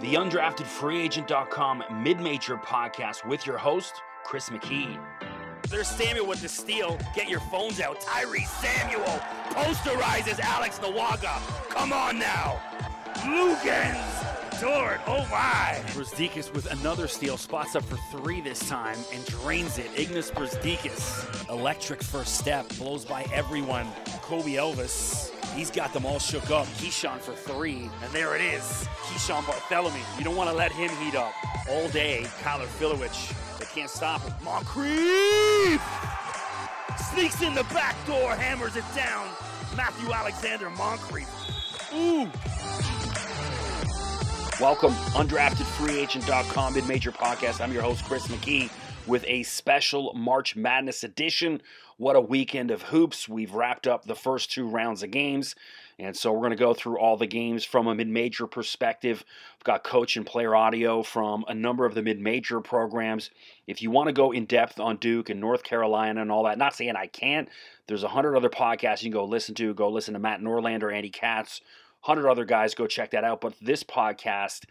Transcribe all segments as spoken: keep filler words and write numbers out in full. The undrafted free agent dot com mid-major podcast with your host, Chris McKee. There's Samuel with the steal. Get your phones out. Tyree Samuel posterizes Alex Nawaga. Come on now. Lugans. Dort. Oh, my. Brazdeikis with another steal. Spots up for three this time and drains it. Ignas Brazdeikis. Electric first step. Blows by everyone. Kobe Elvis. He's got them all shook up. Keyshawn for three, and there it is. Keyshawn Barthelemy. You don't want to let him heat up. All day, Kyler Filowich. They can't stop him. Moncrief! Sneaks in the back door, hammers it down. Matthew Alexander Moncrief. Ooh! Welcome, undrafted free agent dot com mid-major podcast. I'm your host, Chris McKee, with a special March Madness edition. What a weekend of hoops. We've wrapped up the first two rounds of games, and so we're going to go through all the games from a mid-major perspective. We've got coach and player audio from a number of the mid-major programs. If you want to go in-depth on Duke and North Carolina and all that, not saying I can't, there's a hundred other podcasts you can go listen to. Go listen to Matt Norlander, Andy Katz, a hundred other guys. Go check that out. But this podcast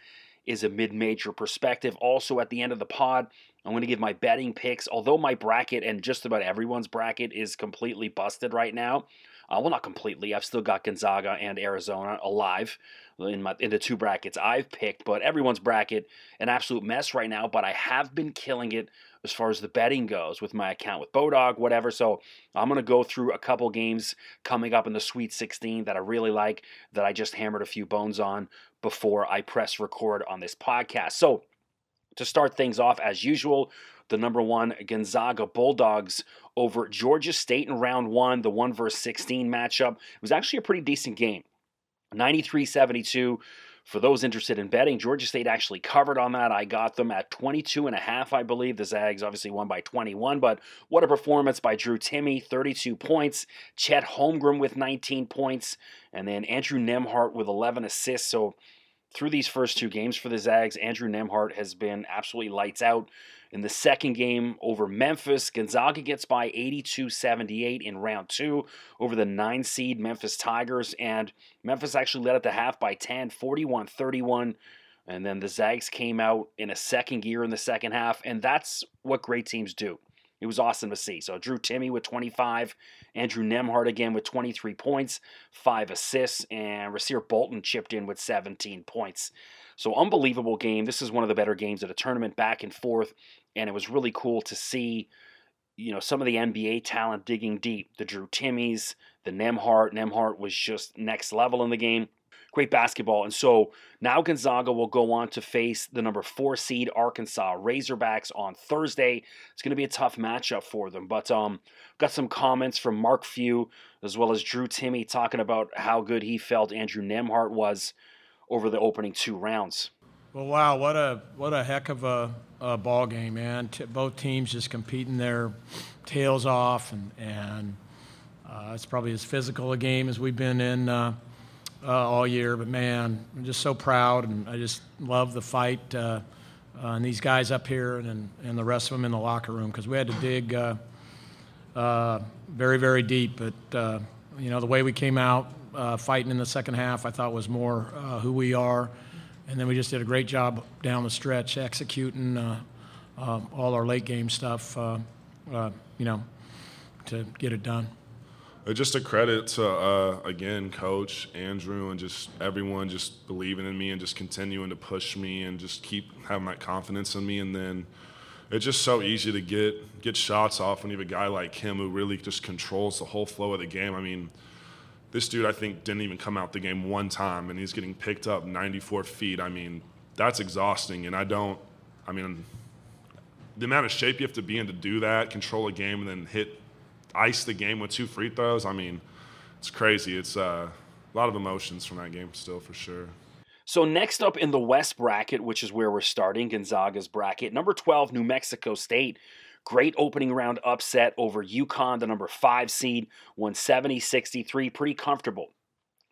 is a mid-major perspective. Also, at the end of the pod, I'm going to give my betting picks. Although my bracket and just about everyone's bracket is completely busted right now. Uh, well, not completely. I've still got Gonzaga and Arizona alive in, my, in the two brackets I've picked. But everyone's bracket, an absolute mess right now. But I have been killing it as far as the betting goes with my account with Bodog, whatever. So I'm going to go through a couple games coming up in the Sweet sixteen that I really like, that I just hammered a few bones on before I press record on this podcast. So to start things off, as usual, the number one Gonzaga Bulldogs over Georgia State in round one, the one versus sixteen matchup. It was actually a pretty decent game, ninety-three seventy-two. For those interested in betting, Georgia State actually covered on that. I got them at twenty-two and a half, I believe. The Zags obviously won by twenty-one, but what a performance by Drew Timmy, thirty-two points. Chet Holmgren with nineteen points, and then Andrew Nembhardt with eleven assists. So through these first two games for the Zags, Andrew Nembhardt has been absolutely lights out. In the second game over Memphis, Gonzaga gets by eighty-two seventy-eight in round two over the nine seed Memphis Tigers. And Memphis actually led at the half by ten, forty-one thirty-one. And then the Zags came out in a second gear in the second half. And that's what great teams do. It was awesome to see. So Drew Timmy with twenty-five, Andrew Nembhardt again with twenty-three points, five assists, and Rasir Bolton chipped in with seventeen points. So unbelievable game. This is one of the better games of the tournament, back and forth, and it was really cool to see, you know, some of the N B A talent digging deep. The Drew Timmys, the Nembhardt. Nembhardt was just next level in the game. Great basketball. And so now Gonzaga will go on to face the number four seed Arkansas Razorbacks on Thursday. It's going to be a tough matchup for them. But um, got some comments from Mark Few as well as Drew Timmy talking about how good he felt Andrew Nembhardt was over the opening two rounds. Well, wow, what a what a heck of a, a ball game, man. T- both teams just competing their tails off, and, and uh, it's probably as physical a game as we've been in uh, Uh, all year, but man, I'm just so proud, and I just love the fight uh, uh, and these guys up here, and and the rest of them in the locker room, because we had to dig uh, uh, very, very deep. But uh, you know, the way we came out uh, fighting in the second half, I thought was more uh, who we are, and then we just did a great job down the stretch executing uh, uh, all our late game stuff. Uh, uh, you know, to get it done. Just a credit to, uh, again, Coach, Andrew, and just everyone just believing in me and just continuing to push me and just keep having that confidence in me. And then it's just so easy to get get shots off when you have a guy like him who really just controls the whole flow of the game. I mean, this dude, I think, didn't even come out the game one time, and he's getting picked up ninety-four feet. I mean, that's exhausting, and I don't – I mean, the amount of shape you have to be in to do that, control a game, and then hit – ice the game with two free throws. I mean, it's crazy. It's uh, a lot of emotions from that game still, for sure. So next up in the West bracket, which is where we're starting, Gonzaga's bracket, number twelve, New Mexico State. Great opening round upset over UConn, the number five seed, one seventy to sixty-three, pretty comfortable.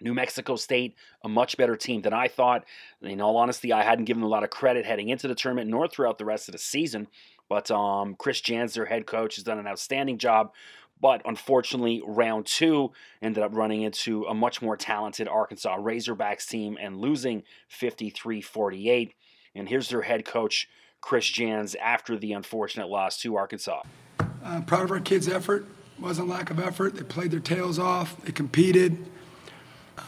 New Mexico State, a much better team than I thought. In all honesty, I hadn't given them a lot of credit heading into the tournament, nor throughout the rest of the season. But um, Chris Jans, their head coach, has done an outstanding job. But unfortunately, round two ended up running into a much more talented Arkansas Razorbacks team and losing fifty-three forty-eight. And here's their head coach, Chris Jans, after the unfortunate loss to Arkansas. Uh, proud of our kids' effort. Wasn't lack of effort. They played their tails off. They competed.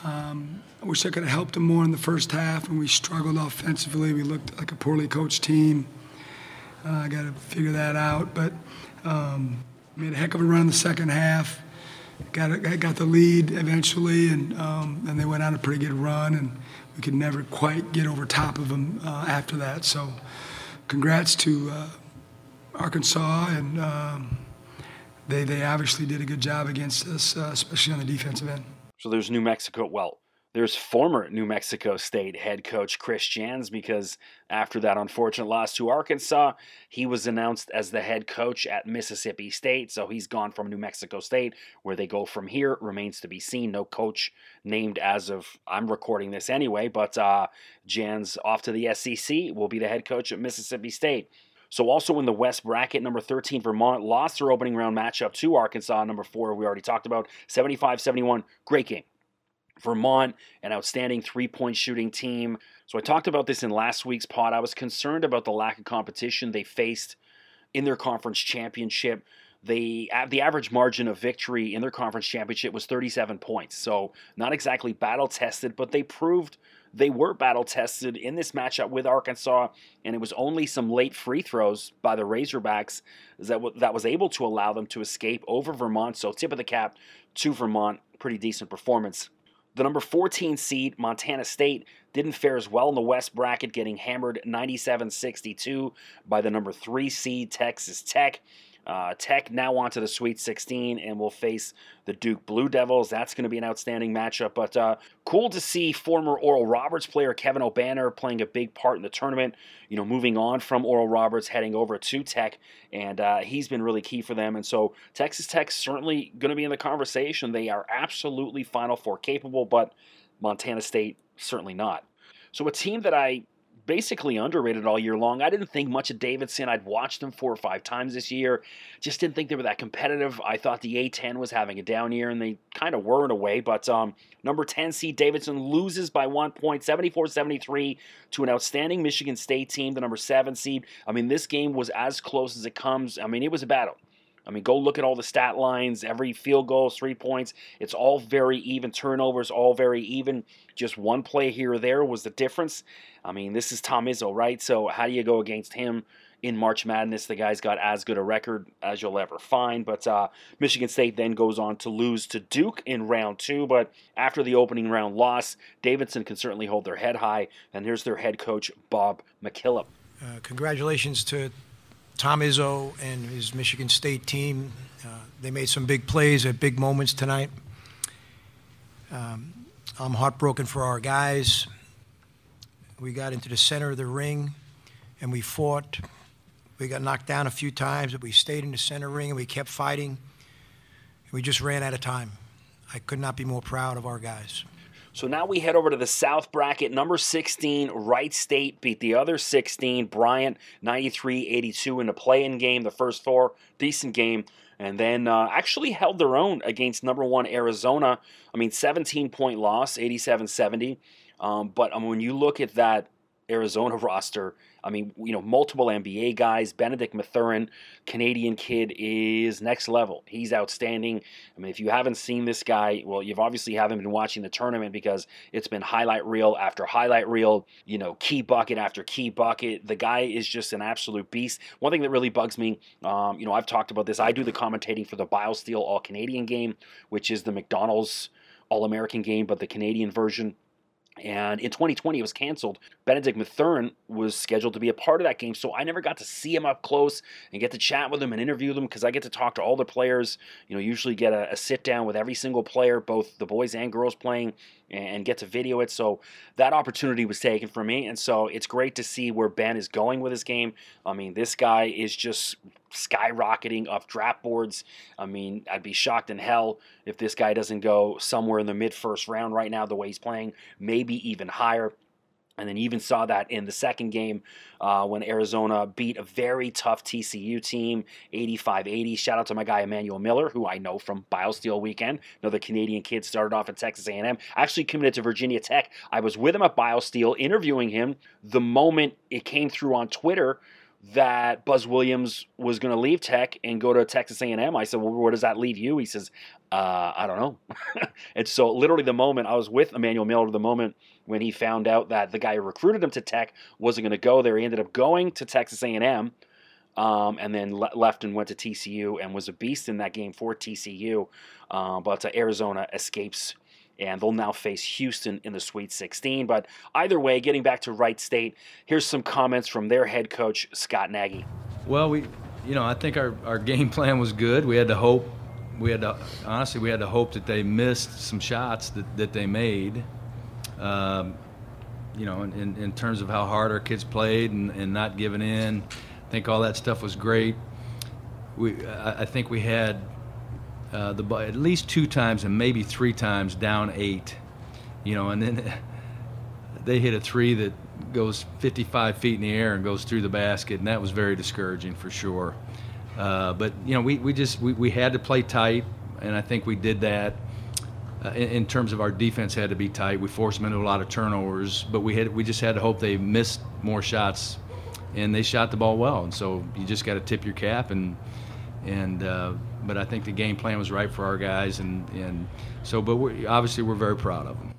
Um, I wish I could have helped them more in the first half, and we struggled offensively. We looked like a poorly coached team. Uh, I got to figure that out, but um, made a heck of a run in the second half. Got got the lead eventually, and um, and they went on a pretty good run, and we could never quite get over top of them uh, after that. So, congrats to uh, Arkansas, and um, they they obviously did a good job against us, uh, especially on the defensive end. So there's New Mexico, well, there's former New Mexico State head coach Chris Jans, because after that unfortunate loss to Arkansas, he was announced as the head coach at Mississippi State. So he's gone from New Mexico State. Where they go from here remains to be seen. No coach named as of, I'm recording this anyway, but uh, Jans off to the S E C, will be the head coach at Mississippi State. So also in the West bracket, number thirteen, Vermont, lost their opening round matchup to Arkansas. Number four, we already talked about, seventy-five seventy-one. Great game. Vermont, an outstanding three-point shooting team. So I talked about this in last week's pod. I was concerned about the lack of competition they faced in their conference championship. They, the average margin of victory in their conference championship was thirty-seven points. So not exactly battle-tested, but they proved they were battle-tested in this matchup with Arkansas, and it was only some late free throws by the Razorbacks that, w- that was able to allow them to escape over Vermont. So tip of the cap to Vermont, pretty decent performance. The number fourteen seed, Montana State, didn't fare as well in the West bracket, getting hammered ninety-seven sixty-two by the number three seed, Texas Tech. Uh, Tech now onto the Sweet sixteen and will face the Duke Blue Devils. That's going to be an outstanding matchup, but uh, cool to see former Oral Roberts player Kevin O'Banner playing a big part in the tournament, you know, moving on from Oral Roberts, heading over to Tech, and uh, he's been really key for them. And so Texas Tech's certainly going to be in the conversation. They are absolutely Final Four capable, but Montana State certainly not. So a team that I basically underrated all year long. I didn't think much of Davidson. I'd watched them four or five times this year. Just didn't think they were that competitive. I thought the A ten was having a down year, and they kind of were in a way. But um, number ten seed Davidson loses by one point, seventy-four seventy-three, to an outstanding Michigan State team, the number seven seed. I mean, this game was as close as it comes. I mean, it was a battle. I mean, go look at all the stat lines, every field goal, three points. It's all very even. Turnovers, all very even. Just one play here or there was the difference. I mean, this is Tom Izzo, right? So how do you go against him in March Madness? The guy's got as good a record as you'll ever find. But uh, Michigan State then goes on to lose to Duke in round two. But after the opening round loss, Davidson can certainly hold their head high. And here's their head coach, Bob McKillop. Uh, congratulations to Tom Izzo and his Michigan State team. Uh, they made some big plays at big moments tonight. Um, I'm heartbroken for our guys. We got into the center of the ring, and we fought. We got knocked down a few times, but we stayed in the center ring, and we kept fighting. We just ran out of time. I could not be more proud of our guys. So now we head over to the South bracket. Number sixteen, Wright State beat the other sixteen, Bryant, ninety-three eighty-two in the play-in game. The first four, decent game. And then uh, actually held their own against number one, Arizona. I mean, seventeen-point loss, eighty-seven seventy. Um, but um, when you look at that Arizona roster, I mean, you know, multiple N B A guys. Benedict Mathurin, Canadian kid, is next level. He's outstanding. I mean, if you haven't seen this guy, well, you've obviously haven't been watching the tournament because it's been highlight reel after highlight reel, you know, key bucket after key bucket. The guy is just an absolute beast. One thing that really bugs me, um, you know, I've talked about this. I do the commentating for the BioSteel All-Canadian game, which is the McDonald's All-American game, but the Canadian version. And in twenty twenty, it was canceled. Benedict Mathurin was scheduled to be a part of that game, so I never got to see him up close and get to chat with him and interview them because I get to talk to all the players, you know, usually get a, a sit-down with every single player, both the boys and girls playing, and get to video it. So that opportunity was taken from me, and so it's great to see where Ben is going with his game. I mean, this guy is just skyrocketing up draft boards. I mean, I'd be shocked in hell if this guy doesn't go somewhere in the mid-first round right now, the way he's playing, maybe even higher. And then you even saw that in the second game uh, when Arizona beat a very tough T C U team, eighty-five eighty. Shout out to my guy Emmanuel Miller, who I know from BioSteel weekend. Another Canadian kid, started off at Texas A and M. Actually committed to Virginia Tech. I was with him at BioSteel interviewing him the moment it came through on Twitter that Buzz Williams was going to leave Tech and go to Texas A and M. I said, well, where does that leave you? He says, uh, I don't know. And so literally the moment I was with Emmanuel Miller, the moment when he found out that the guy who recruited him to Tech wasn't going to go there, he ended up going to Texas A and M um, and then le- left and went to T C U and was a beast in that game for T C U. Uh, but uh, Arizona escapes, and they'll now face Houston in the Sweet sixteen. But either way, getting back to Wright State, here's some comments from their head coach, Scott Nagy. Well, we, you know, I think our, our game plan was good. We had to hope, we had to, honestly, we had to hope that they missed some shots that, that they made, um, you know, in, in, in terms of how hard our kids played and, and not giving in. I think all that stuff was great. We, I, I think we had... Uh, the at least two times and maybe three times down eight, you know, and then they hit a three that goes fifty-five feet in the air and goes through the basket, and that was very discouraging for sure. Uh, but you know, we we just we, we had to play tight, and I think we did that. Uh, in, in terms of our defense, had to be tight. We forced them into a lot of turnovers, but we had we just had to hope they missed more shots, and they shot the ball well. And so you just got to tip your cap and and. Uh, But I think the game plan was right for our guys, and, and so. But we're, obviously, we're very proud of them.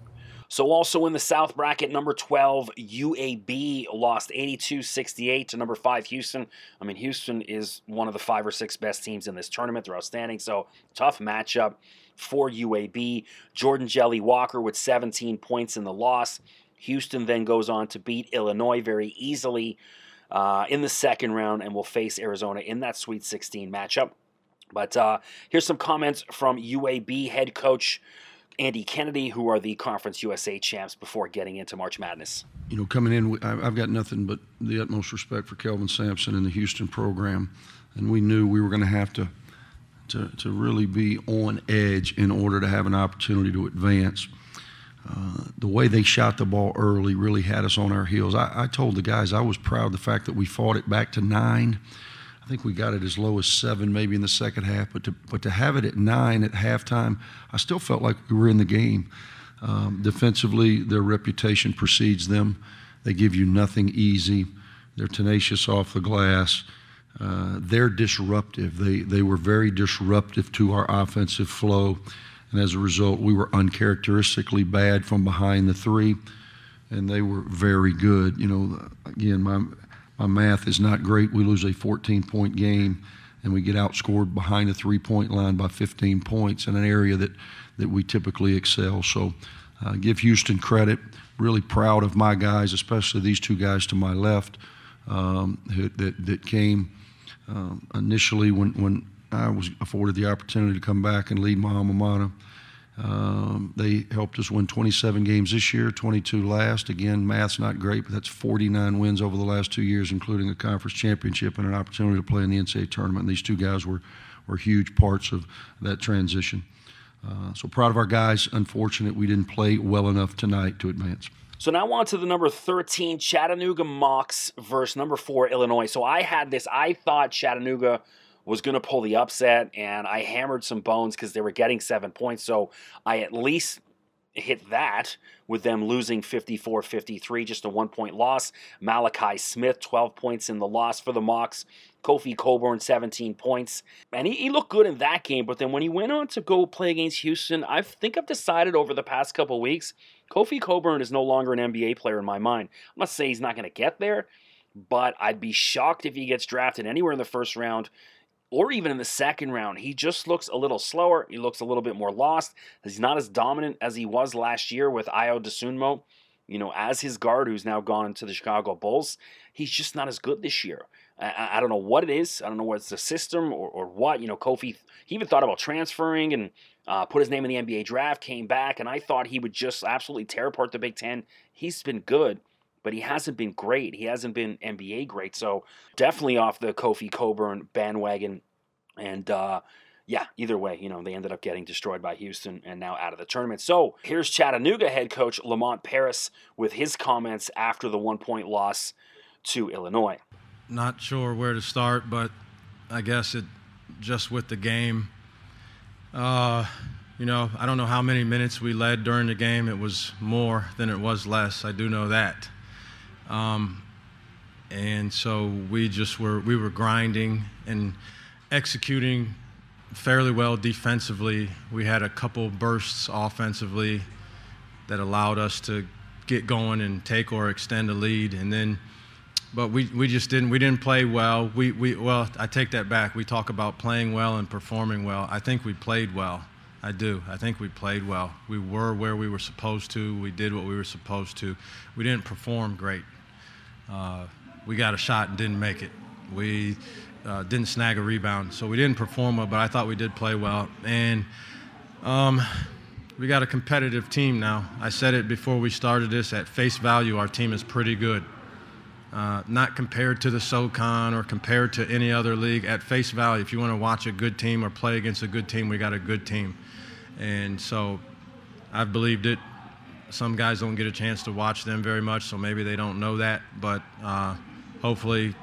So also in the South bracket, number twelve, U A B lost eighty-two sixty-eight to number five, Houston. I mean, Houston is one of the five or six best teams in this tournament. They're outstanding, so tough matchup for U A B. Jordan Jelly Walker with seventeen points in the loss. Houston then goes on to beat Illinois very easily uh, in the second round and will face Arizona in that Sweet sixteen matchup. But uh, here's some comments from U A B head coach Andy Kennedy, who are the Conference U S A champs, before getting into March Madness. You know, coming in, I've got nothing but the utmost respect for Kelvin Sampson and the Houston program. And we knew we were going to have to to really be on edge in order to have an opportunity to advance. Uh, the way they shot the ball early really had us on our heels. I, I told the guys I was proud of the fact that we fought it back to nine. I think we got it as low as seven, maybe in the second half. But to but to have it at nine at halftime, I still felt like we were in the game. Um, defensively, their reputation precedes them. They give you nothing easy. They're tenacious off the glass. Uh, they're disruptive. They they were very disruptive to our offensive flow, and as a result, we were uncharacteristically bad from behind the three, and they were very good. You know, again, my. My math is not great. We lose a fourteen-point game, and we get outscored behind the three-point line by fifteen points in an area that, that we typically excel. So uh, give Houston credit. Really proud of my guys, especially these two guys to my left um, who, that, that came um, initially when, when I was afforded the opportunity to come back and lead my alma mater. Um, they helped us win twenty-seven games this year, twenty-two last. Again, math's not great, but that's forty-nine wins over the last two years, including a conference championship and an opportunity to play in the N C A A tournament. And these two guys were, were huge parts of that transition. Uh, so proud of our guys. Unfortunate we didn't play well enough tonight to advance. So now on to the number thirteen, Chattanooga Mocs versus number four, Illinois. So I had this. I thought Chattanooga was going to pull the upset, and I hammered some bones because they were getting seven points, so I at least hit that with them losing fifty-four fifty-three, just a one-point loss. Malachi Smith, twelve points in the loss for the Mocs. Kofi Coburn, seventeen points. And he, he looked good in that game, but then when he went on to go play against Houston, I think I've decided over the past couple weeks, Kofi Coburn is no longer an N B A player in my mind. I'm not saying he's not going to get there, but I'd be shocked if he gets drafted anywhere in the first round or even in the second round. He just looks a little slower. He looks a little bit more lost. He's not as dominant as he was last year with Ayo Dosunmu, you know, as his guard, who's now gone to the Chicago Bulls. He's just not as good this year. I, I don't know what it is. I don't know what it's the system or, or what. You know, Kofi, he even thought about transferring and uh, put his name in the N B A draft, came back, and I thought he would just absolutely tear apart the Big Ten. He's been good, but he hasn't been great. He hasn't been N B A great. So definitely off the Kofi Coburn bandwagon. And, uh, yeah, either way, you know, they ended up getting destroyed by Houston and now out of the tournament. So here's Chattanooga head coach Lamont Paris with his comments after the one-point loss to Illinois. Not sure where to start, but I guess it just with the game. Uh, you know, I don't know how many minutes we led during the game. It was more than it was less. I do know that. Um, and so we just were, we were grinding and executing fairly well defensively. We had a couple bursts offensively that allowed us to get going and take or extend a lead. And then, but we, we just didn't, we didn't play well. We, we, well, I take that back. We talk about playing well and performing well. I think we played well. I do. I think we played well. We were where we were supposed to. We did what we were supposed to. We didn't perform great. Uh, we got a shot and didn't make it. We uh, didn't snag a rebound. So we didn't perform well, but I thought we did play well. And um, we got a competitive team now. I said it before we started this. At face value, our team is pretty good. Uh, not compared to the SoCon or compared to any other league. At face value, if you want to watch a good team or play against a good team, we got a good team. And so I've believed it. Some guys don't get a chance to watch them very much, so maybe they don't know that. But uh, hopefully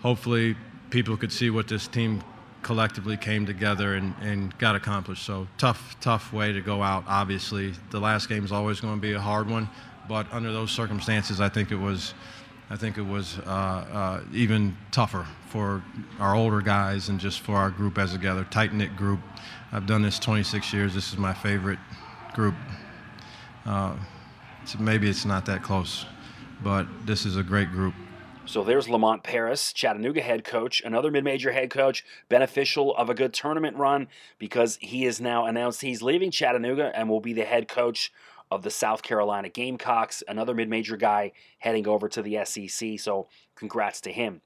hopefully, people could see what this team collectively came together and, and got accomplished. So tough, tough way to go out, obviously. The last game is always going to be a hard one. But under those circumstances, I think it was – I think it was uh, uh, even tougher for our older guys and just for our group as a together, tight-knit group. I've done this twenty-six years. This is my favorite group. Uh, so maybe it's not that close, but this is a great group. So there's Lamont Paris, Chattanooga head coach, another mid-major head coach, beneficial of a good tournament run because he has now announced he's leaving Chattanooga and will be the head coach of the South Carolina Gamecocks, another mid-major guy heading over to the S E C, so congrats to him.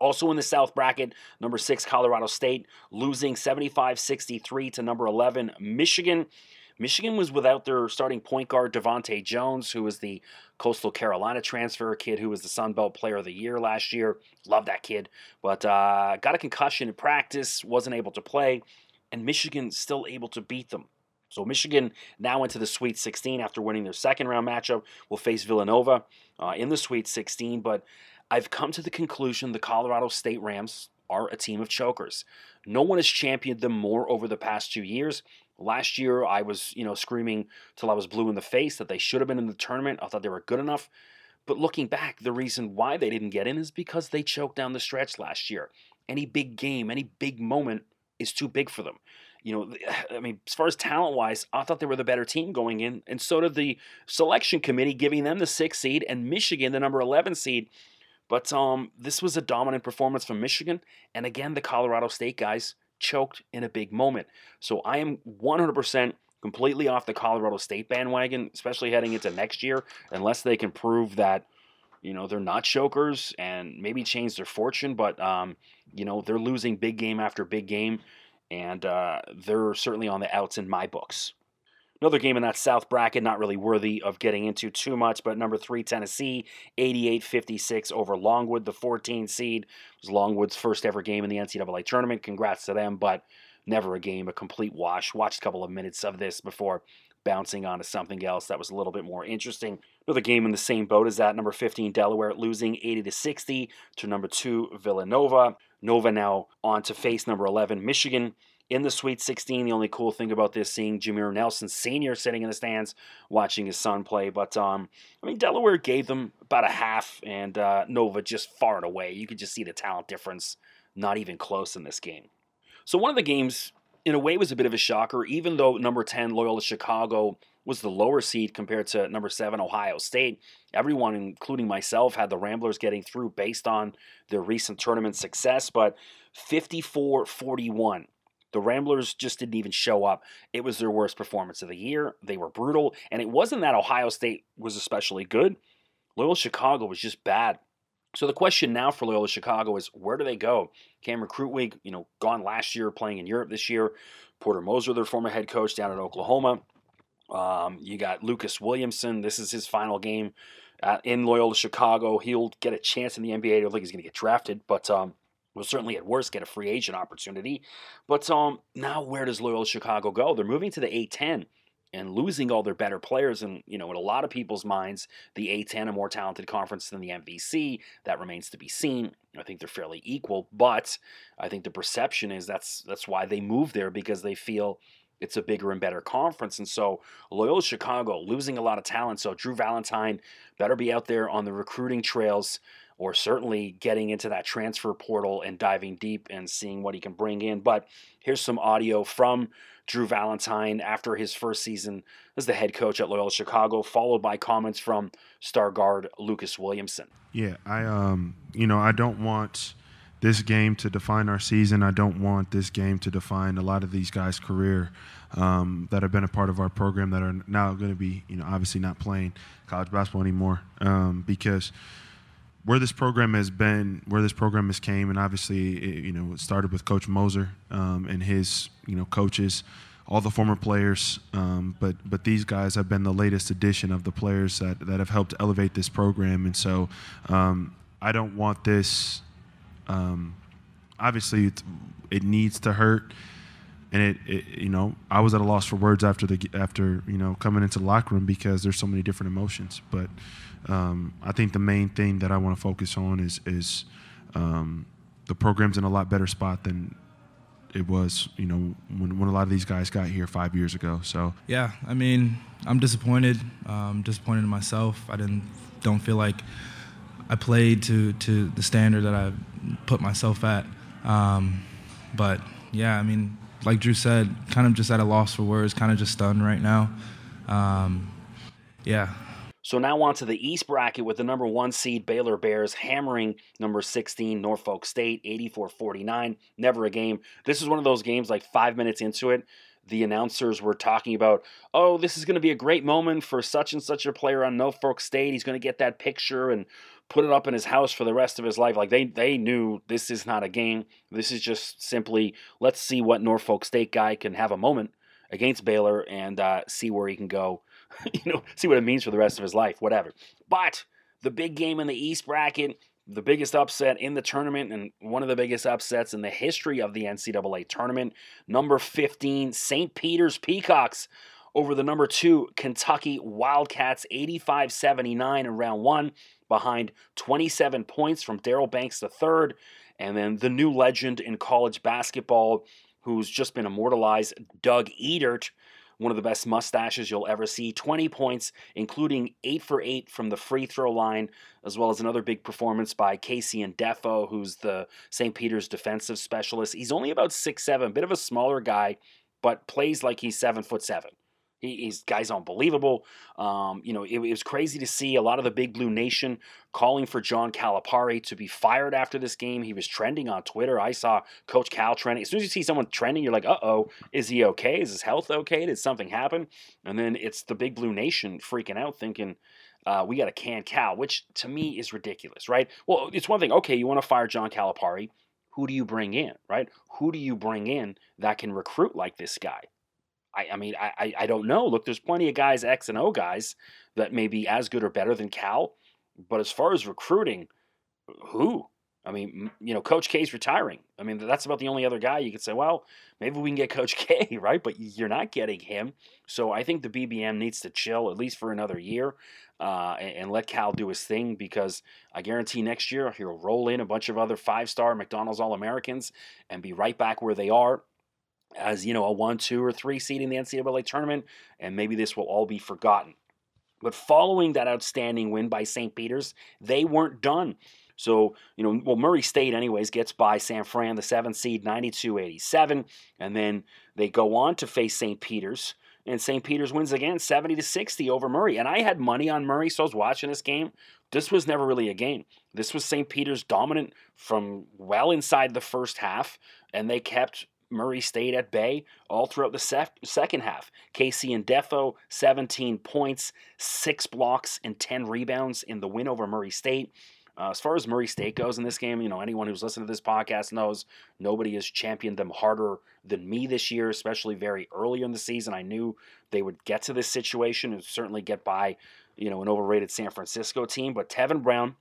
Also in the South bracket, number six, Colorado State, losing seventy-five sixty-three to number eleven, Michigan. Michigan was without their starting point guard, Devontae Jones, who was the Coastal Carolina transfer, a kid who was the Sun Belt Player of the Year last year. Love that kid, but uh, got a concussion in practice, wasn't able to play, and Michigan still able to beat them. So Michigan now into the Sweet sixteen after winning their second-round matchup. Will face Villanova uh, in the Sweet sixteen, but I've come to the conclusion the Colorado State Rams are a team of chokers. No one has championed them more over the past two years. Last year, I was, you know, screaming till I was blue in the face that they should have been in the tournament. I thought they were good enough. But looking back, the reason why they didn't get in is because they choked down the stretch last year. Any big game, any big moment is too big for them. You know, I mean, as far as talent-wise, I thought they were the better team going in, and so did the selection committee, giving them the sixth seed and Michigan the number eleven seed. But um, this was a dominant performance from Michigan, and again, the Colorado State guys choked in a big moment. So I am one hundred percent completely off the Colorado State bandwagon, especially heading into next year, unless they can prove that, you know, they're not chokers and maybe change their fortune. But, um, you know, they're losing big game after big game. And uh, they're certainly on the outs in my books. Another game in that South bracket, not really worthy of getting into too much, but number three, Tennessee, eighty-eight fifty-six over Longwood, the fourteen seed. It was Longwood's first ever game in the N C double A tournament. Congrats to them, but never a game, a complete wash. Watched a couple of minutes of this before bouncing onto something else that was a little bit more interesting. Another game in the same boat as that, number fifteen, Delaware, losing eighty to sixty to number two, Villanova. Nova now on to face number eleven, Michigan, in the Sweet sixteen. The only cool thing about this, seeing Jameer Nelson Senior sitting in the stands watching his son play. But, um, I mean, Delaware gave them about a half, and uh, Nova just far and away. You could just see the talent difference, not even close in this game. So one of the games, in a way, was a bit of a shocker, even though number ten, Loyola Chicago, was the lower seed compared to number seven, Ohio State. Everyone, including myself, had the Ramblers getting through based on their recent tournament success, but fifty-four forty-one. The Ramblers just didn't even show up. It was their worst performance of the year. They were brutal, and it wasn't that Ohio State was especially good. Loyola Chicago was just bad. So the question now for Loyola Chicago is, where do they go? Cam Recruit Week, you know, gone last year, playing in Europe this year. Porter Moser, their former head coach, down at Oklahoma. Um, you got Lucas Williamson. This is his final game uh, in Loyola Chicago. He'll get a chance in the N B A. I don't think he's going to get drafted, but um, will certainly at worst get a free agent opportunity. But um, now where does Loyola Chicago go? They're moving to the A ten and losing all their better players. And, you know, in a lot of people's minds, the A ten, a more talented conference than the M V C, that remains to be seen. I think they're fairly equal, but I think the perception is that's that's why they move there, because they feel it's a bigger and better conference. And so Loyola Chicago losing a lot of talent. So Drew Valentine better be out there on the recruiting trails, or certainly getting into that transfer portal and diving deep and seeing what he can bring in. But here's some audio from Drew Valentine after his first season as the head coach at Loyola Chicago, followed by comments from star guard Lucas Williamson. Yeah, I, um, you know, I don't want this game to define our season. I don't want this game to define a lot of these guys' career um, that have been a part of our program that are now going to be, you know, obviously not playing college basketball anymore, um, because where this program has been, where this program has came, and obviously, it, you know, it started with Coach Moser um, and his, you know, coaches, all the former players, um, but but these guys have been the latest addition of the players that, that have helped elevate this program. And so um, I don't want this, um, obviously it, it needs to hurt. And it, it, you know, I was at a loss for words after the after you know coming into the locker room, because there's so many different emotions. But um, I think the main thing that I want to focus on is is um, the program's in a lot better spot than it was, you know, when when a lot of these guys got here five years ago. So yeah, I mean, I'm disappointed. Um, disappointed in myself. I didn't don't feel like I played to to the standard that I put myself at. Um, but yeah, I mean, like Drew said, kind of just at a loss for words, kind of just stunned right now. Um, yeah. So now on to the East bracket, with the number one seed Baylor Bears hammering number sixteen Norfolk State, eighty-four forty-nine. Never a game. This is one of those games, like five minutes into it, the announcers were talking about, oh, this is going to be a great moment for such and such a player on Norfolk State. He's going to get that picture and put it up in his house for the rest of his life. Like, they they knew this is not a game. This is just simply, let's see what Norfolk State guy can have a moment against Baylor and uh, see where he can go, you know, see what it means for the rest of his life, whatever. But the big game in the East bracket, the biggest upset in the tournament, and one of the biggest upsets in the history of the N C double A tournament, number fifteen, Saint Peter's Peacocks over the number two, Kentucky Wildcats, eighty-five seventy-nine in round one, behind twenty-seven points from Darryl Banks the third, and then the new legend in college basketball, who's just been immortalized, Doug Edert, one of the best mustaches you'll ever see. twenty points, including eight for eight from the free throw line, as well as another big performance by Casey Ndefo, who's the Saint Peter's defensive specialist. He's only about six seven, bit of a smaller guy, but plays like he's seven foot seven. He, he's guy's unbelievable. Um, you know, it, it was crazy to see a lot of the Big Blue Nation calling for John Calipari to be fired after this game. He was trending on Twitter. I saw Coach Cal trending. As soon as you see someone trending, you're like, uh-oh, is he okay? Is his health okay? Did something happen? And then it's the Big Blue Nation freaking out, thinking, uh, we got to can Cal, which to me is ridiculous, right? Well, it's one thing. Okay, you want to fire John Calipari. Who do you bring in, right? Who do you bring in that can recruit like this guy? I, I mean, I, I don't know. Look, there's plenty of guys, X and O guys, that may be as good or better than Cal. But as far as recruiting, who? I mean, you know, Coach K's retiring. I mean, that's about the only other guy you could say, well, maybe we can get Coach K, right? But you're not getting him. So I think the B B M needs to chill, at least for another year, uh, and, and let Cal do his thing, because I guarantee next year he'll roll in a bunch of other five-star McDonald's All-Americans and be right back where they are, as, you know, a one, two, or three seed in the N C double A tournament, and maybe this will all be forgotten. But following that outstanding win by Saint Peter's, they weren't done. So, you know, well, Murray State, anyways, gets by San Fran, the seventh seed, ninety-two eighty-seven, and then they go on to face Saint Peter's, and Saint Peter's wins again, seventy to sixty over Murray. And I had money on Murray, so I was watching this game. This was never really a game. This was Saint Peter's dominant from well inside the first half, and they kept Murray State at bay all throughout the sef- second half. Casey Ndefo, seventeen points, six blocks, and ten rebounds in the win over Murray State. Uh, as far as Murray State goes in this game, you know, anyone who's listened to this podcast knows nobody has championed them harder than me this year, especially very early in the season. I knew they would get to this situation and certainly get by, you know, an overrated San Francisco team. But Tevin Brown,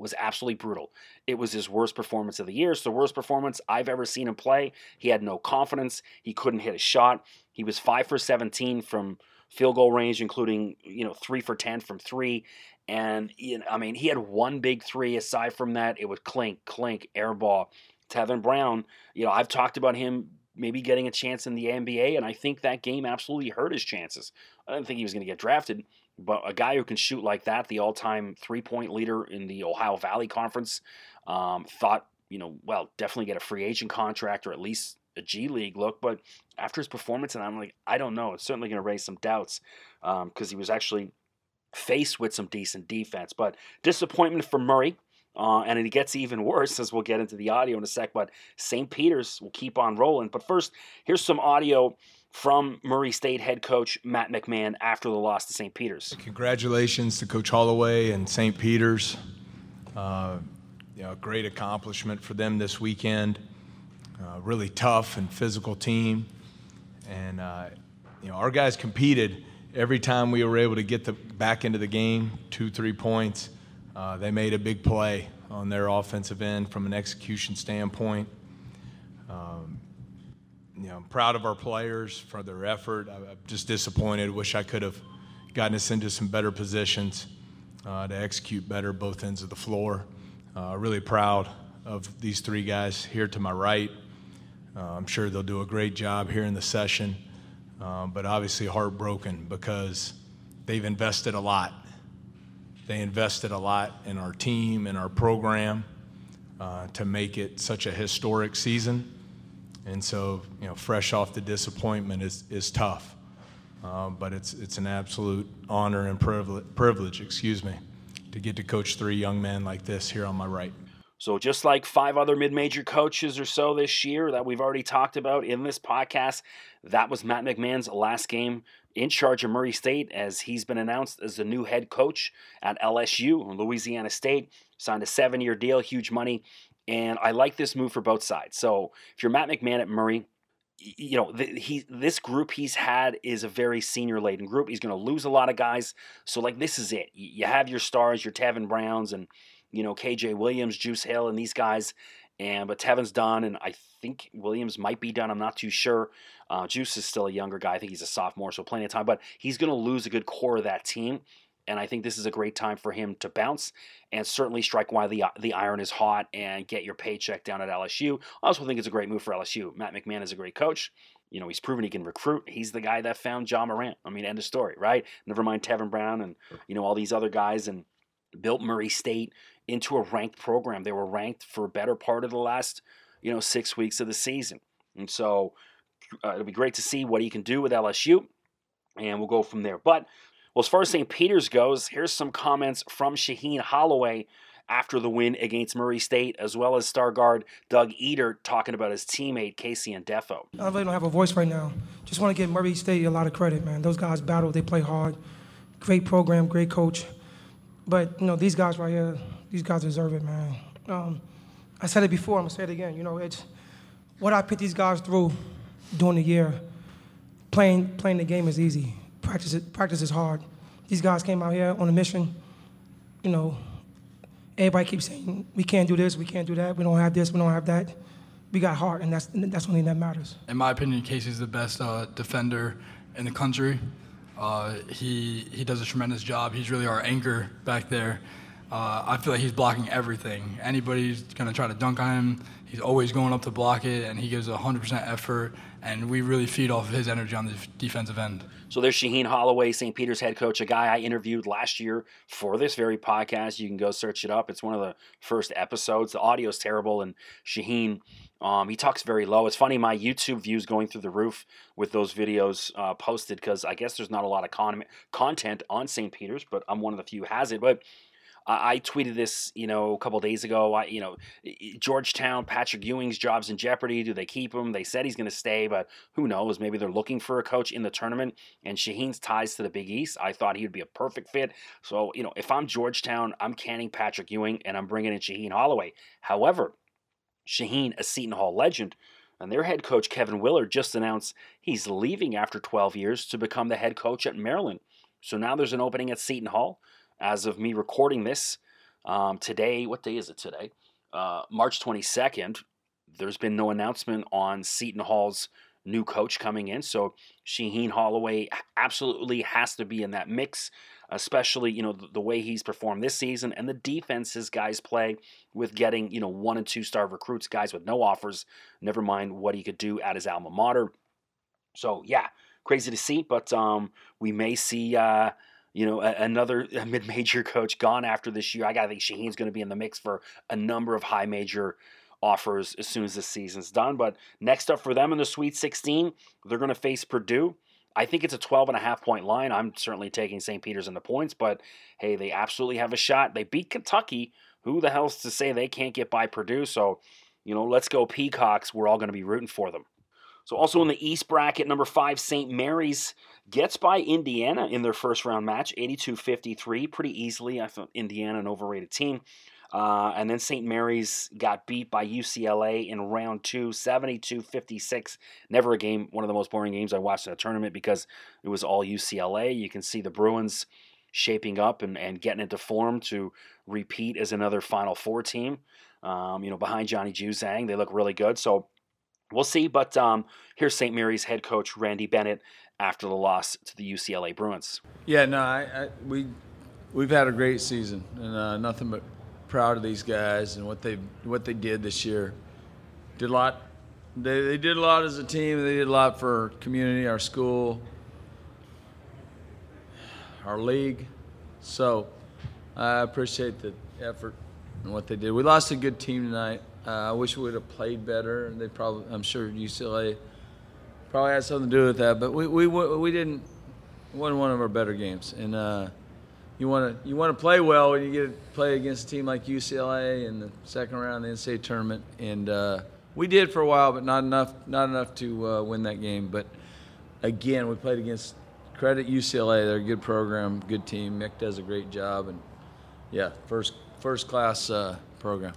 was absolutely brutal. It was his worst performance of the year. It's the worst performance I've ever seen him play. He had no confidence. He couldn't hit a shot. He was five for seventeen from field goal range, including, you know, three for ten from three. And, you know, I mean, he had one big three. Aside from that, it was clink, clink, air ball. Tevin Brown, you know, I've talked about him maybe getting a chance in the N B A, and I think that game absolutely hurt his chances. I didn't think he was going to get drafted, but a guy who can shoot like that, the all-time three-point leader in the Ohio Valley Conference, um, thought, you know, well, definitely get a free agent contract or at least a G League look. But after his performance, and I'm like, I don't know. It's certainly going to raise some doubts because um, he was actually faced with some decent defense. But disappointment for Murray. Uh, and it gets even worse as we'll get into the audio in a sec, but Saint Peter's will keep on rolling. But first, here's some audio from Murray State head coach Matt McMahon after the loss to Saint Peter's. Congratulations to Coach Holloway and Saint Peter's. Uh, you know, great accomplishment for them this weekend. Uh, really tough and physical team. And, uh, you know, our guys competed every time we were able to get the, back into the game, two, three points. Uh, they made a big play on their offensive end from an execution standpoint. Um, you know, I'm proud of our players for their effort. I, I'm just disappointed. Wish I could have gotten us into some better positions uh, to execute better both ends of the floor. Uh, really proud of these three guys here to my right. Uh, I'm sure they'll do a great job here in the session, uh, but obviously heartbroken because they've invested a lot. They invested a lot in our team and our program uh, to make it such a historic season. And so, you know, fresh off the disappointment is, is tough. Uh, but it's it's an absolute honor and privilege, privilege, excuse me, to get to coach three young men like this here on my right. So just like five other mid-major coaches or so this year that we've already talked about in this podcast, that was Matt McMahon's last game in charge of Murray State, as he's been announced as the new head coach at L S U and Louisiana State. Signed a seven-year deal, huge money, and I like this move for both sides. So if you're Matt McMahon at Murray, you know, the, he this group he's had is a very senior-laden group. He's going to lose a lot of guys, so, like, this is it. You have your stars, your Tevin Browns and, you know, K J Williams, Juice Hill, and these guys. And but Tevin's done, and I think Williams might be done. I'm not too sure. Uh, Juice is still a younger guy. I think he's a sophomore, so plenty of time. But he's going to lose a good core of that team, and I think this is a great time for him to bounce and certainly strike while the the iron is hot and get your paycheck down at L S U. I also think it's a great move for L S U. Matt McMahon is a great coach. You know, he's proven he can recruit. He's the guy that found John Morant. I mean, end of story, right? Never mind Tevin Brown and, you know, all these other guys, and built Murray State into a ranked program. They were ranked for a better part of the last, you know, six weeks of the season. And so uh, it'll be great to see what he can do with L S U, and we'll go from there. But, well, as far as Saint Peter's goes, here's some comments from Shaheen Holloway after the win against Murray State, as well as star guard Doug Edert talking about his teammate Casey Ndefo. I really don't have a voice right now. Just want to give Murray State a lot of credit, man. Those guys battle, they play hard. Great program, great coach. But, you know, these guys right here, these guys deserve it, man. Um, I said it before, I'm going to say it again. You know, it's what I put these guys through during the year. Playing playing the game is easy. Practice it, practice is hard. These guys came out here on a mission. You know, everybody keeps saying, we can't do this, we can't do that, we don't have this, we don't have that. We got heart, and that's that's the only thing that matters. In my opinion, Casey's the best uh, defender in the country. Uh, he he does a tremendous job. He's really our anchor back there. Uh, I feel like he's blocking everything. Anybody's gonna try to dunk on him, he's always going up to block it, and he gives one hundred percent effort, and we really feed off of his energy on the defensive end. So there's Shaheen Holloway, Saint Peter's head coach, a guy I interviewed last year for this very podcast. You can go search it up. It's one of the first episodes. The audio's terrible, and Shaheen, um, he talks very low. It's funny, my YouTube views going through the roof with those videos uh, posted, because I guess there's not a lot of con- content on Saint Peter's, but I'm one of the few who has it. But I tweeted this, you know, a couple of days ago. I, you know, Georgetown, Patrick Ewing's job's in jeopardy. Do they keep him? They said he's going to stay, but who knows? Maybe they're looking for a coach in the tournament. And Shaheen's ties to the Big East, I thought he would be a perfect fit. So, you know, if I'm Georgetown, I'm canning Patrick Ewing and I'm bringing in Shaheen Holloway. However, Shaheen, a Seton Hall legend, and their head coach, Kevin Willard, just announced he's leaving after twelve years to become the head coach at Maryland. So now there's an opening at Seton Hall. As of me recording this, Um, today, what day is it today? Uh, March twenty-second, there's been no announcement on Seton Hall's new coach coming in. So Shaheen Holloway absolutely has to be in that mix, especially, you know, the, the way he's performed this season and the defense his guys play with getting, you know, one and two star recruits, guys with no offers, never mind what he could do at his alma mater. So, yeah, crazy to see, but um, we may see, uh, you know, a, another mid-major coach gone after this year. I got to think Shaheen's going to be in the mix for a number of high major offers as soon as this season's done. But next up for them in the Sweet sixteen, they're going to face Purdue. I think it's a twelve and a half point line. I'm certainly taking Saint Peter's in the points, but hey, they absolutely have a shot. They beat Kentucky. Who the hell's to say they can't get by Purdue? So, you know, let's go Peacocks. We're all going to be rooting for them. So also in the East bracket, number five, Saint Mary's gets by Indiana in their first round match, eighty-two fifty-three, pretty easily. I thought Indiana an overrated team. Uh, and then Saint Mary's got beat by U C L A in round two, seventy-two fifty-six. Never a game, one of the most boring games I watched in a tournament because it was all U C L A. You can see the Bruins shaping up and, and getting into form to repeat as another Final Four team. Um, you know, behind Johnny Juzang, they look really good. So we'll see. But um, here's Saint Mary's head coach Randy Bennett after the loss to the U C L A Bruins. Yeah, no, I, I, we we've had a great season and uh, nothing but proud of these guys and what they what they did this year. Did a lot. They they did a lot as a team. They did a lot for our community, our school, our league. So I appreciate the effort and what they did. We lost a good team tonight. Uh, I wish we would have played better. They probably, I'm sure U C L A probably had something to do with that. But we we we didn't. It wasn't one of our better games. And uh, You want to you want to play well when you get to play against a team like U C L A in the second round of the N C A A tournament, and uh, we did for a while, but not enough not enough to uh, win that game. But again, we played against credit U C L A. They're a good program, good team. Mick does a great job, and yeah, first first class uh, program.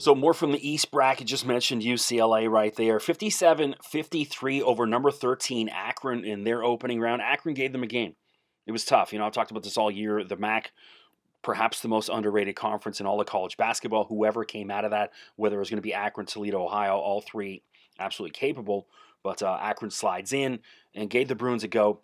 So more from the East bracket, just mentioned U C L A right there. fifty-seven fifty-three over number thirteen Akron in their opening round. Akron gave them a game. It was tough. You know, I've talked about this all year. The M A C, perhaps the most underrated conference in all of college basketball. Whoever came out of that, whether it was going to be Akron, Toledo, Ohio, all three absolutely capable. But uh, Akron slides in and gave the Bruins a go.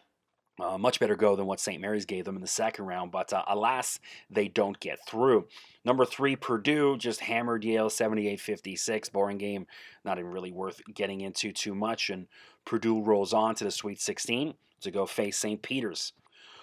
Uh, much better go than what Saint Mary's gave them in the second round. But uh, alas, they don't get through. Number three, Purdue just hammered Yale seventy-eight fifty-six. Boring game, not even really worth getting into too much. And Purdue rolls on to the Sweet sixteen to go face Saint Peter's.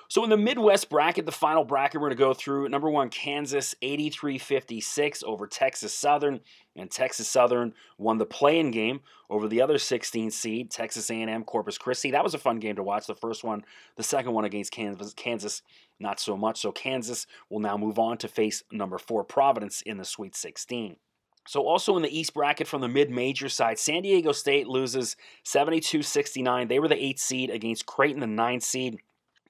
So in the Midwest bracket, the final bracket we're going to go through, number one, Kansas, eighty-three fifty-six over Texas Southern. And Texas Southern won the play-in game over the other sixteen seed, Texas A and M, Corpus Christi. That was a fun game to watch, the first one. The second one against Kansas, Kansas, not so much. So Kansas will now move on to face number four, Providence, in the Sweet sixteen. So also in the East bracket from the mid-major side, San Diego State loses seventy-two sixty-nine. They were the eighth seed against Creighton, the ninth seed.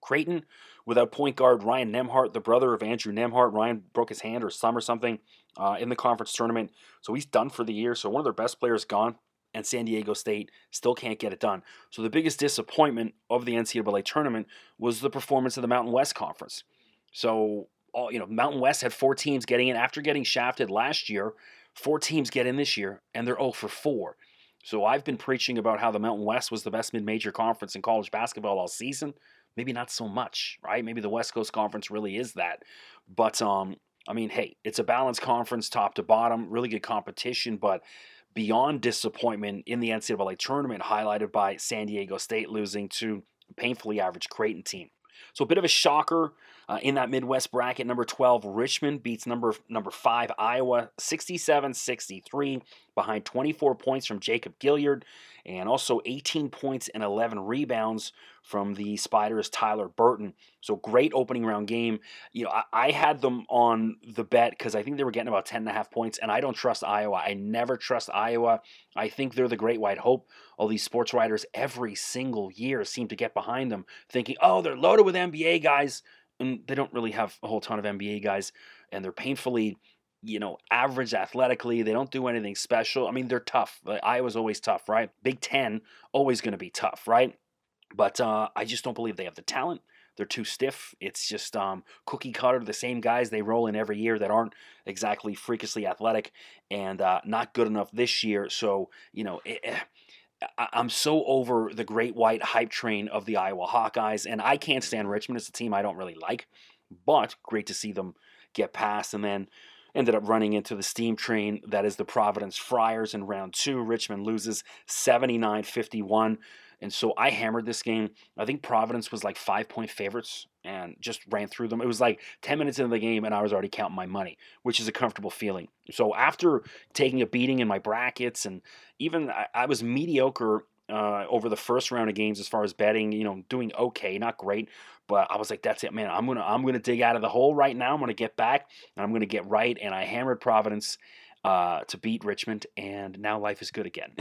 Creighton, without point guard Ryan Nembhardt, the brother of Andrew Nembhardt. Ryan broke his hand or thumb or something uh, in the conference tournament, so he's done for the year. So one of their best players gone, and San Diego State still can't get it done. So the biggest disappointment of the N C A A tournament was the performance of the Mountain West Conference. So all, you know, Mountain West had four teams getting in after getting shafted last year. Four teams get in this year, and they're oh for four. So I've been preaching about how the Mountain West was the best mid-major conference in college basketball all season. Maybe not so much, right? Maybe the West Coast Conference really is that. But, um, I mean, hey, it's a balanced conference top to bottom, really good competition, but beyond disappointment in the N C A A tournament, highlighted by San Diego State losing to a painfully average Creighton team. So a bit of a shocker uh, in that Midwest bracket. Number twelve, Richmond beats number number five, Iowa, sixty-seven sixty-three, behind twenty-four points from Jacob Gilliard, and also eighteen points and eleven rebounds from the Spiders' Tyler Burton. So great opening round game. You know, I, I had them on the bet because I think they were getting about ten and a half points, and I don't trust Iowa. I never trust Iowa. I think they're the great white hope. All these sports writers every single year seem to get behind them, thinking, oh, they're loaded with N B A guys, and they don't really have a whole ton of N B A guys, and they're painfully, you know, average athletically. They don't do anything special. I mean, they're tough. Like, Iowa's always tough, right? Big Ten, always going to be tough, right? But uh, I just don't believe they have the talent. They're too stiff. It's just um, cookie cutter, the same guys they roll in every year that aren't exactly freakishly athletic and uh, not good enough this year. So, you know, it, I'm so over the great white hype train of the Iowa Hawkeyes, and I can't stand Richmond. It's a team I don't really like, but great to see them get past, and then ended up running into the steam train that is the Providence Friars in round two. Richmond loses seventy-nine fifty-one. And so I hammered this game. I think Providence was like five-point favorites and just ran through them. It was like ten minutes into the game, and I was already counting my money, which is a comfortable feeling. So after taking a beating in my brackets, and even I, I was mediocre uh, over the first round of games as far as betting, you know, doing okay, not great. But I was like, that's it, man. I'm gonna I'm gonna dig out of the hole right now. I'm gonna get back, and I'm gonna get right. And I hammered Providence uh, to beat Richmond, and now life is good again.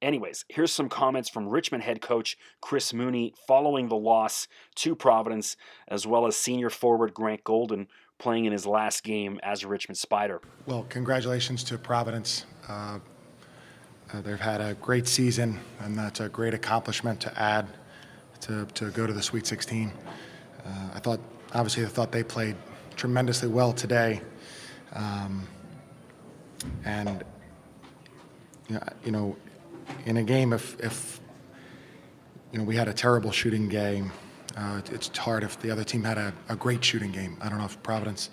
Anyways, here's some comments from Richmond head coach Chris Mooney following the loss to Providence, as well as senior forward Grant Golden playing in his last game as a Richmond Spider. Well, congratulations to Providence. Uh, uh, they've had a great season, and that's a great accomplishment to add to, to go to the Sweet sixteen. Uh, I thought, obviously, I thought they played tremendously well today. Um, and, you know, in a game, if, if you know, we had a terrible shooting game, uh, it's hard if the other team had a, a great shooting game. I don't know if Providence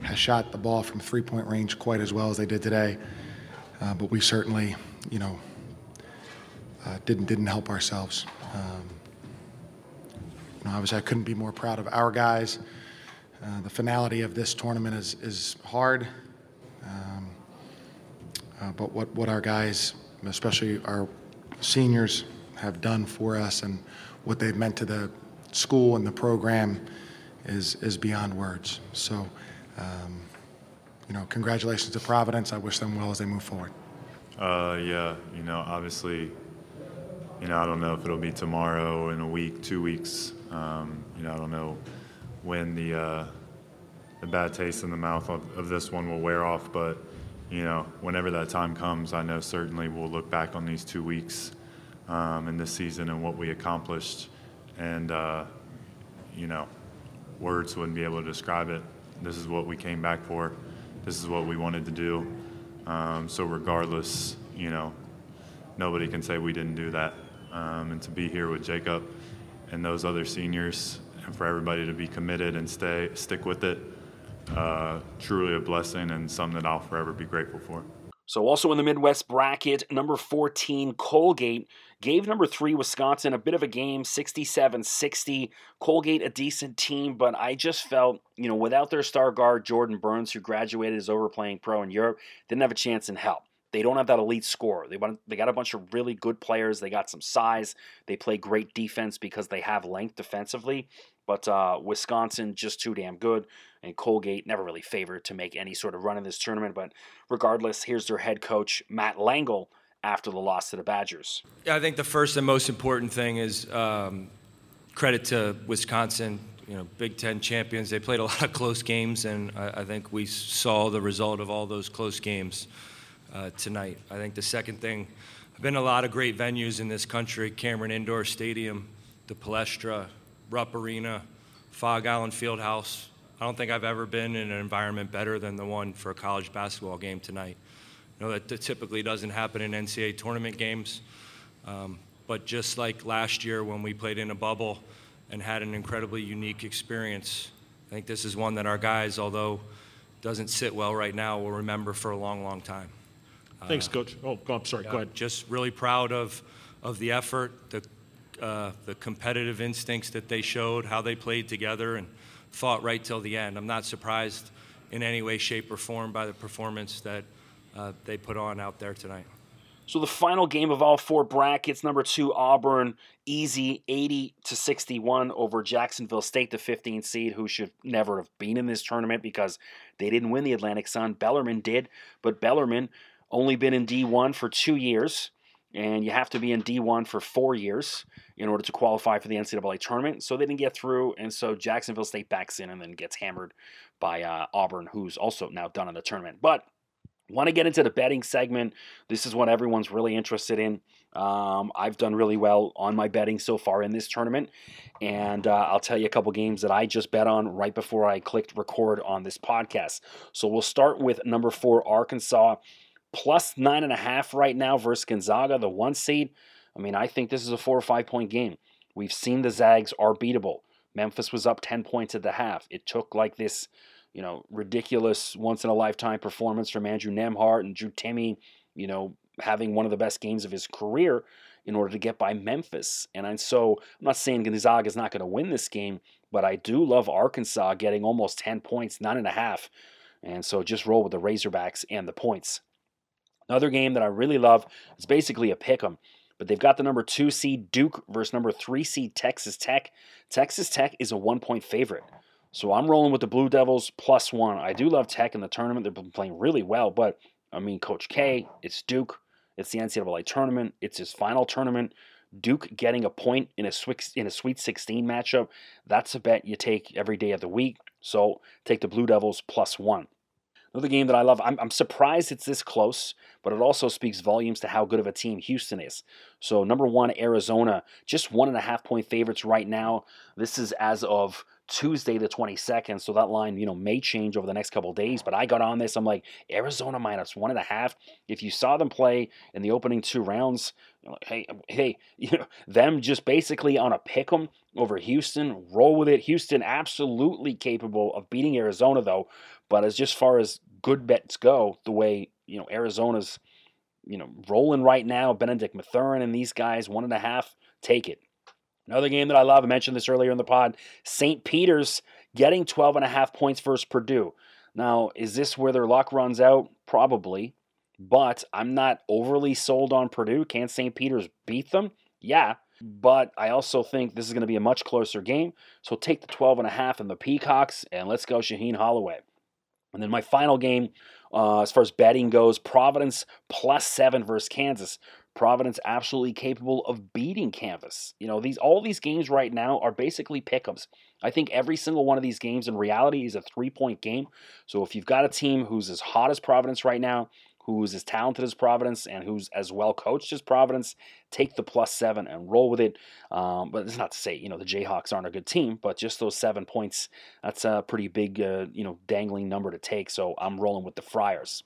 has shot the ball from three-point range quite as well as they did today, uh, but we certainly, you know, uh, didn't didn't help ourselves. Um, you know, obviously, I couldn't be more proud of our guys. Uh, the finality of this tournament is is hard, um, uh, but what what our guys, especially our seniors, have done for us and what they've meant to the school and the program is is beyond words. So, um, you know, congratulations to Providence. I wish them well as they move forward. Uh, yeah, you know, obviously, you know, I don't know if it'll be tomorrow, in a week, two weeks. Um, you know, I don't know when the uh, the bad taste in the mouth of, of this one will wear off, but you know, whenever that time comes, I know certainly we'll look back on these two weeks um, in this season and what we accomplished. And, uh, you know, words wouldn't be able to describe it. This is what we came back for. This is what we wanted to do. Um, so regardless, you know, nobody can say we didn't do that. Um, and to be here with Jacob and those other seniors, and for everybody to be committed and stay, stick with it, Uh, truly a blessing and something that I'll forever be grateful for. So also in the Midwest bracket, number fourteen, Colgate, gave number three, Wisconsin, a bit of a game, sixty-seven sixty. Colgate, a decent team, but I just felt, you know, without their star guard, Jordan Burns, who graduated as overplaying pro in Europe, didn't have a chance in hell. They don't have that elite scorer. They want, they got a bunch of really good players. They got some size. They play great defense because they have length defensively. But uh, Wisconsin, just too damn good. And Colgate never really favored to make any sort of run in this tournament. But regardless, here's their head coach, Matt Langle, after the loss to the Badgers. Yeah, I think the first and most important thing is um, credit to Wisconsin, you know, Big Ten champions. They played a lot of close games, and I, I think we saw the result of all those close games uh, tonight. I think the second thing, I've been in a lot of great venues in this country, Cameron Indoor Stadium, the Palestra, Rupp Arena, Fog Island Fieldhouse. I don't think I've ever been in an environment better than the one for a college basketball game tonight. You know, that, that typically doesn't happen in N C A A tournament games. Um, but just like last year when we played in a bubble and had an incredibly unique experience, I think this is one that our guys, although doesn't sit well right now, will remember for a long, long time. Thanks, uh, Coach. Oh, I'm sorry. Yeah, go ahead. Just really proud of, of the effort, the Uh, the competitive instincts that they showed, how they played together and fought right till the end. I'm not surprised in any way, shape, or form by the performance that uh, they put on out there tonight. So the final game of all four brackets, number two, Auburn, easy, eighty to sixty-one over Jacksonville State, the fifteenth seed, who should never have been in this tournament because they didn't win the Atlantic Sun. Bellarmine did, but Bellarmine only been in D one for two years. And you have to be in D one for four years in order to qualify for the N C A A tournament. So they didn't get through, and so Jacksonville State backs in and then gets hammered by uh, Auburn, who's also now done in the tournament. But Want to get into the betting segment. This is what everyone's really interested in. Um, I've done really well on my betting so far in this tournament. And uh, I'll tell you a couple games that I just bet on right before I clicked record on this podcast. So we'll start with number four, Arkansas, plus nine and a half right now versus Gonzaga, the one seed. I mean, I think this is a four or five point game. We've seen the Zags are beatable. Memphis was up ten points at the half. It took like this, you know, ridiculous once-in-a-lifetime performance from Andrew Nembhardt and Drew Timmy, you know, having one of the best games of his career in order to get by Memphis. And, and so I'm not saying Gonzaga is not going to win this game, but I do love Arkansas getting almost ten points, nine and a half. And so just roll with the Razorbacks and the points. Another game that I really love is basically a pick'em. But they've got the number two seed Duke versus number three seed Texas Tech. Texas Tech is a one-point favorite. So I'm rolling with the Blue Devils plus one. I do love Tech in the tournament. They've been playing really well. But, I mean, Coach K, it's Duke. It's the N C double A tournament. It's his final tournament. Duke getting a point in a Sweet sixteen matchup, that's a bet you take every day of the week. So take the Blue Devils plus one. Another game that I love, I'm, I'm surprised it's this close, but it also speaks volumes to how good of a team Houston is. So number one, Arizona, just one and a half point favorites right now. This is as of Tuesday the twenty-second, so that line, you know, may change over the next couple of days, but I got on this. I'm like, Arizona minus one and a half. If you saw them play in the opening two rounds, hey, hey, you know, them just basically on a pick'em over Houston, roll with it. Houston absolutely capable of beating Arizona though, but as just far as good bets go, the way, you know, Arizona's, you know, rolling right now, Benedict Mathurin and these guys, one and a half, take it. Another game that I love, I mentioned this earlier in the pod, Saint Peter's getting twelve and a half points versus Purdue. Now, is this where their luck runs out? Probably, but I'm not overly sold on Purdue. Can Saint Peter's beat them? Yeah, but I also think this is going to be a much closer game, so take the twelve and a half and the Peacocks, and let's go Shaheen Holloway. And then my final game, uh, as far as betting goes, Providence plus seven versus Kansas. Providence absolutely capable of beating Kansas. You know, these all these games right now are basically pickups. I think every single one of these games in reality is a three-point game. So if you've got a team who's as hot as Providence right now, who's as talented as Providence, and who's as well coached as Providence, take the plus seven and roll with it. Um, but it's not to say, you know, the Jayhawks aren't a good team, but just those seven points, that's a pretty big, uh, you know, dangling number to take. So I'm rolling with the Friars.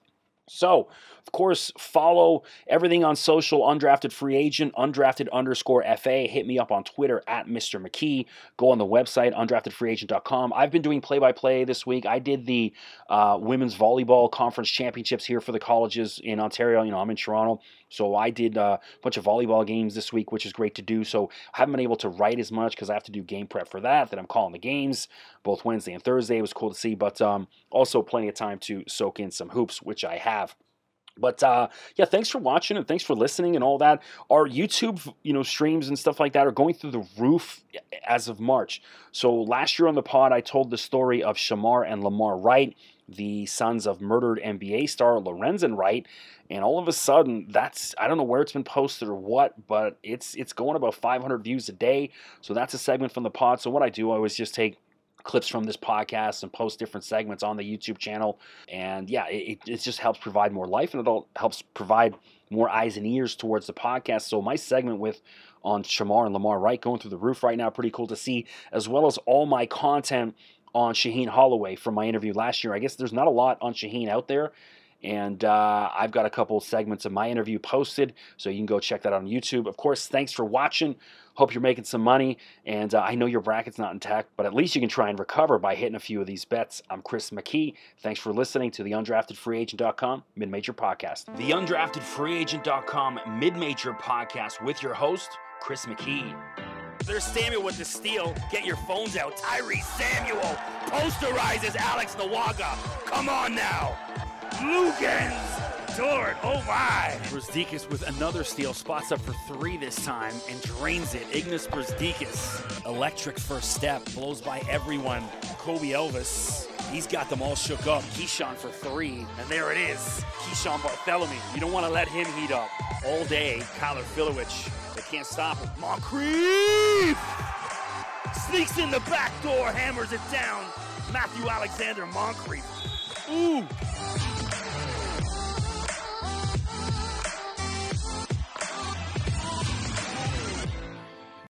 So, of course, follow everything on social, Undrafted Free Agent, Undrafted underscore F A. Hit me up on Twitter, at Mister McKee. Go on the website, undrafted free agent dot com. I've been doing play-by-play this week. I did the uh, Women's Volleyball Conference Championships here for the colleges in Ontario. You know, I'm in Toronto, so I did uh, a bunch of volleyball games this week, which is great to do. So I haven't been able to write as much because I have to do game prep for that, that I'm calling the games both Wednesday and Thursday. It was cool to see, but um, also plenty of time to soak in some hoops, which I have. But uh, yeah, thanks for watching and thanks for listening and all that. Our YouTube, you know, streams and stuff like that are going through the roof as of March. So last year on the pod, I told the story of Shamar and Lamar Wright, the sons of murdered N B A star Lorenzen Wright. And all of a sudden, that's, I don't know where it's been posted or what, but it's it's going about five hundred views a day. So that's a segment from the pod. So what I do, I always just take clips from this podcast and post different segments on the YouTube channel. And yeah, it, it just helps provide more life and it all helps provide more eyes and ears towards the podcast. So my segment with on Shamar and Lamar Wright going through the roof right now, pretty cool to see, as well as all my content on Shaheen Holloway from my interview last year. I guess there's not a lot on Shaheen out there. And uh, I've got a couple segments of my interview posted, so you can go check that out on YouTube. Of course, thanks for watching. Hope you're making some money. And uh, I know your bracket's not intact, but at least you can try and recover by hitting a few of these bets. I'm Chris McKee. Thanks for listening to the undrafted free agent dot com Mid-Major Podcast. The undrafted free agent dot com Mid-Major Podcast with your host, Chris McKee. There's Samuel with the steal. Get your phones out. Tyree Samuel posterizes Alex Nawaga. Come on now. Lugans, Dort, oh my! Brazdeikis with another steal, spots up for three this time and drains it. Ignas Brazdeikis, electric first step, blows by everyone. Kobe Elvis, he's got them all shook up. Keyshawn for three, and there it is. Keyshawn Barthelemy, you don't want to let him heat up. All day, Kyler Filowich, they can't stop him. Moncrief! Sneaks in the back door, hammers it down. Matthew Alexander Moncrief. Ooh!